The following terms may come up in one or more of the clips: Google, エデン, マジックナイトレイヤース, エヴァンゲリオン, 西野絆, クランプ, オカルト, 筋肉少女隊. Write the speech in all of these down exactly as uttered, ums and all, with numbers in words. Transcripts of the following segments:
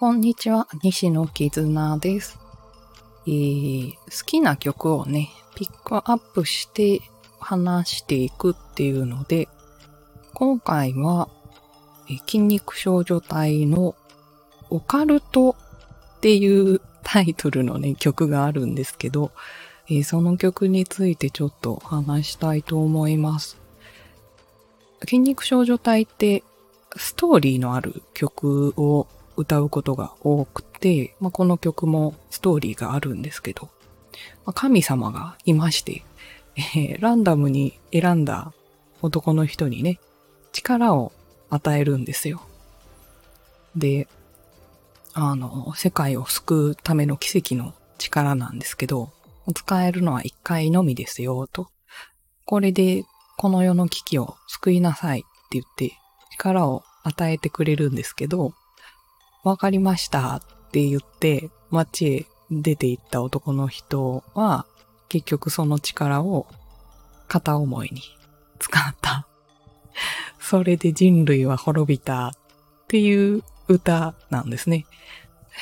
こんにちは、西野絆です、えー、好きな曲をねピックアップして話していくっていうので、今回は、えー、筋肉少女隊のオカルトっていうタイトルのね曲があるんですけど、えー、その曲についてちょっと話したいと思います。筋肉少女隊ってストーリーのある曲を歌うことが多くて、まあ、この曲もストーリーがあるんですけど、まあ、神様がいまして、えー、ランダムに選んだ男の人にね力を与えるんですよ。で、あの世界を救うための奇跡の力なんですけど、使えるのは一回のみですよと、これでこの世の危機を救いなさいって言って力を与えてくれるんですけど、わかりましたって言って街へ出て行った男の人は結局その力を片思いに使ったそれで人類は滅びたっていう歌なんですね。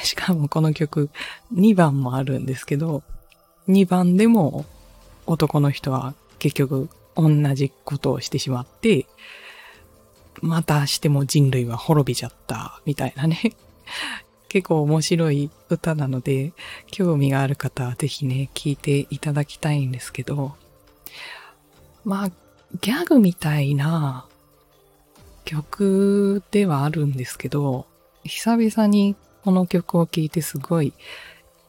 しかもこの曲にばんもあるんですけど、にばんでも男の人は結局同じことをしてしまって、またしても人類は滅びちゃったみたいなね結構面白い歌なので、興味がある方はぜひね聞いていただきたいんですけど、まあギャグみたいな曲ではあるんですけど、久々にこの曲を聴いてすごい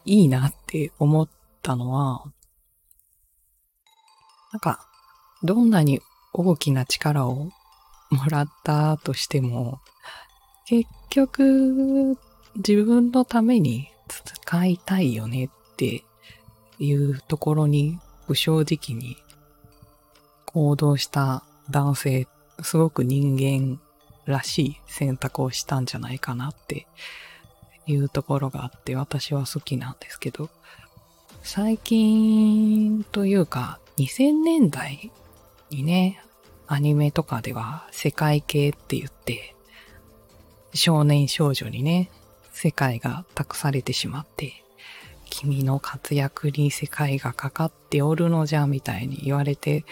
いいなって思ったのは、なんかどんなに大きな力をもらったとしても、結局自分のために使いたいよねっていうところに不正直に行動した男性、すごく人間らしい選択をしたんじゃないかなっていうところがあって、私は好きなんですけど、最近というかにせんねんだいにね、アニメとかでは世界系って言って少年少女にね世界が託されてしまって、君の活躍に世界がかかっておるのじゃみたいに言われて、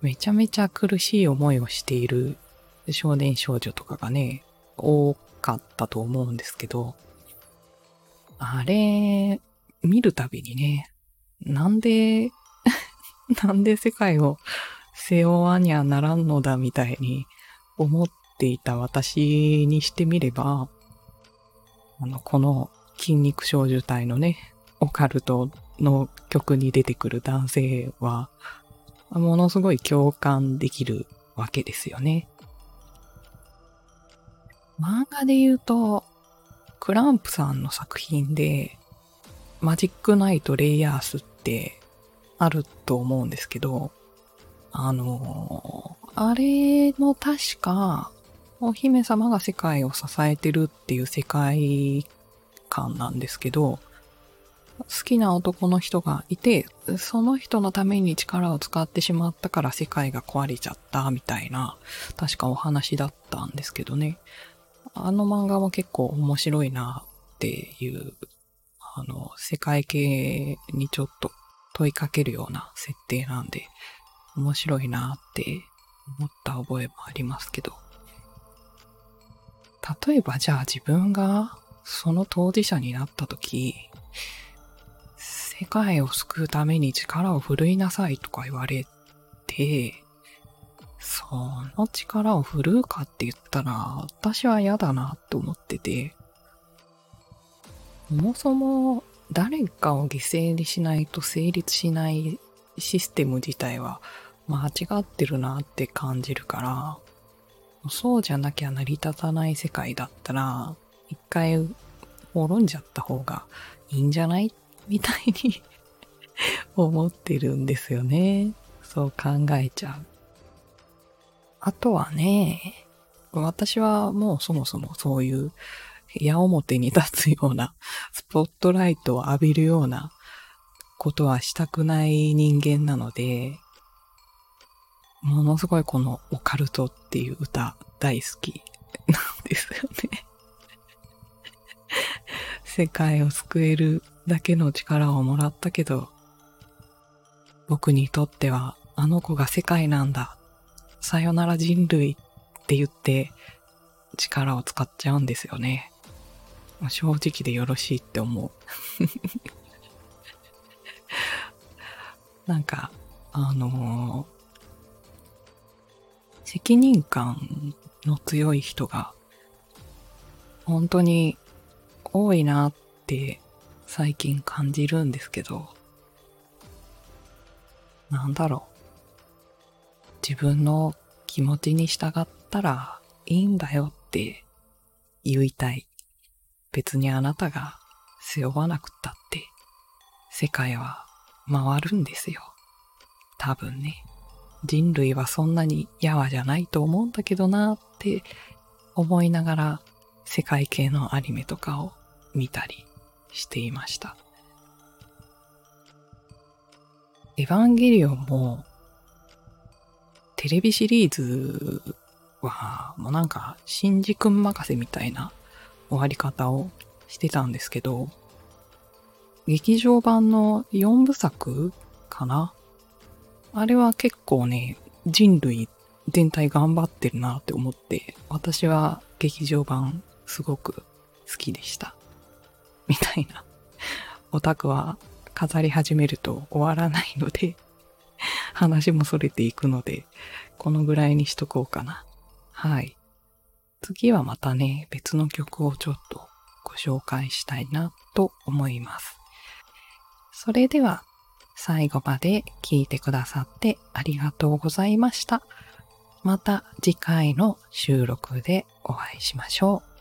めちゃめちゃ苦しい思いをしている少年少女とかがね多かったと思うんですけど、あれ見るたびにね、なんでなんで世界を背負わにゃならんのだみたいに思っていた私にしてみれば、あのこの筋肉少女隊のねオカルトの曲に出てくる男性はものすごい共感できるわけですよね。漫画で言うとクランプさんの作品でマジックナイトレイヤースってあると思うんですけど、あのー、あれの確かお姫様が世界を支えてるっていう世界観なんですけど、好きな男の人がいて、その人のために力を使ってしまったから世界が壊れちゃったみたいな確かお話だったんですけどね、あの漫画も結構面白いなっていう、あの世界系にちょっと問いかけるような設定なんで面白いなって思った覚えもありますけど、例えばじゃあ自分がその当事者になった時、世界を救うために力を振るいなさいとか言われて、その力を振るうかって言ったら私は嫌だなと思ってて、そもそも誰かを犠牲にしないと成立しないシステム自体は間違ってるなって感じるから、そうじゃなきゃ成り立たない世界だったら一回滅んじゃった方がいいんじゃないみたいに思ってるんですよね。そう考えちゃう。あとはね、私はもうそもそもそういう矢面に立つようなスポットライトを浴びるようなことはしたくない人間なので、ものすごいこのオカルトっていう歌大好きなんですよね世界を救えるだけの力をもらったけど、僕にとってはあの子が世界なんだ、さよなら人類って言って力を使っちゃうんですよね。正直でよろしいって思うなんかあのー、責任感の強い人が本当に多いなって最近感じるんですけど、なんだろう、自分の気持ちに従ったらいいんだよって言いたい。別にあなたが背負わなくったって世界は回るんですよ。多分ね、人類はそんなにやわじゃないと思うんだけどなって思いながら世界系のアニメとかを見たりしていました。エヴァンゲリオンもテレビシリーズはもうなんかシンジ君任せみたいな終わり方をしてたんですけど、劇場版のよんぶさくかな、あれは結構ね、人類全体頑張ってるなって思って、私は劇場版すごく好きでしたみたいな。オタクは飾り始めると終わらないので話もそれていくので、このぐらいにしとこうかな。はい、次はまたね、別の曲をちょっとご紹介したいなと思います。それでは最後まで聞いてくださってありがとうございました。また次回の収録でお会いしましょう。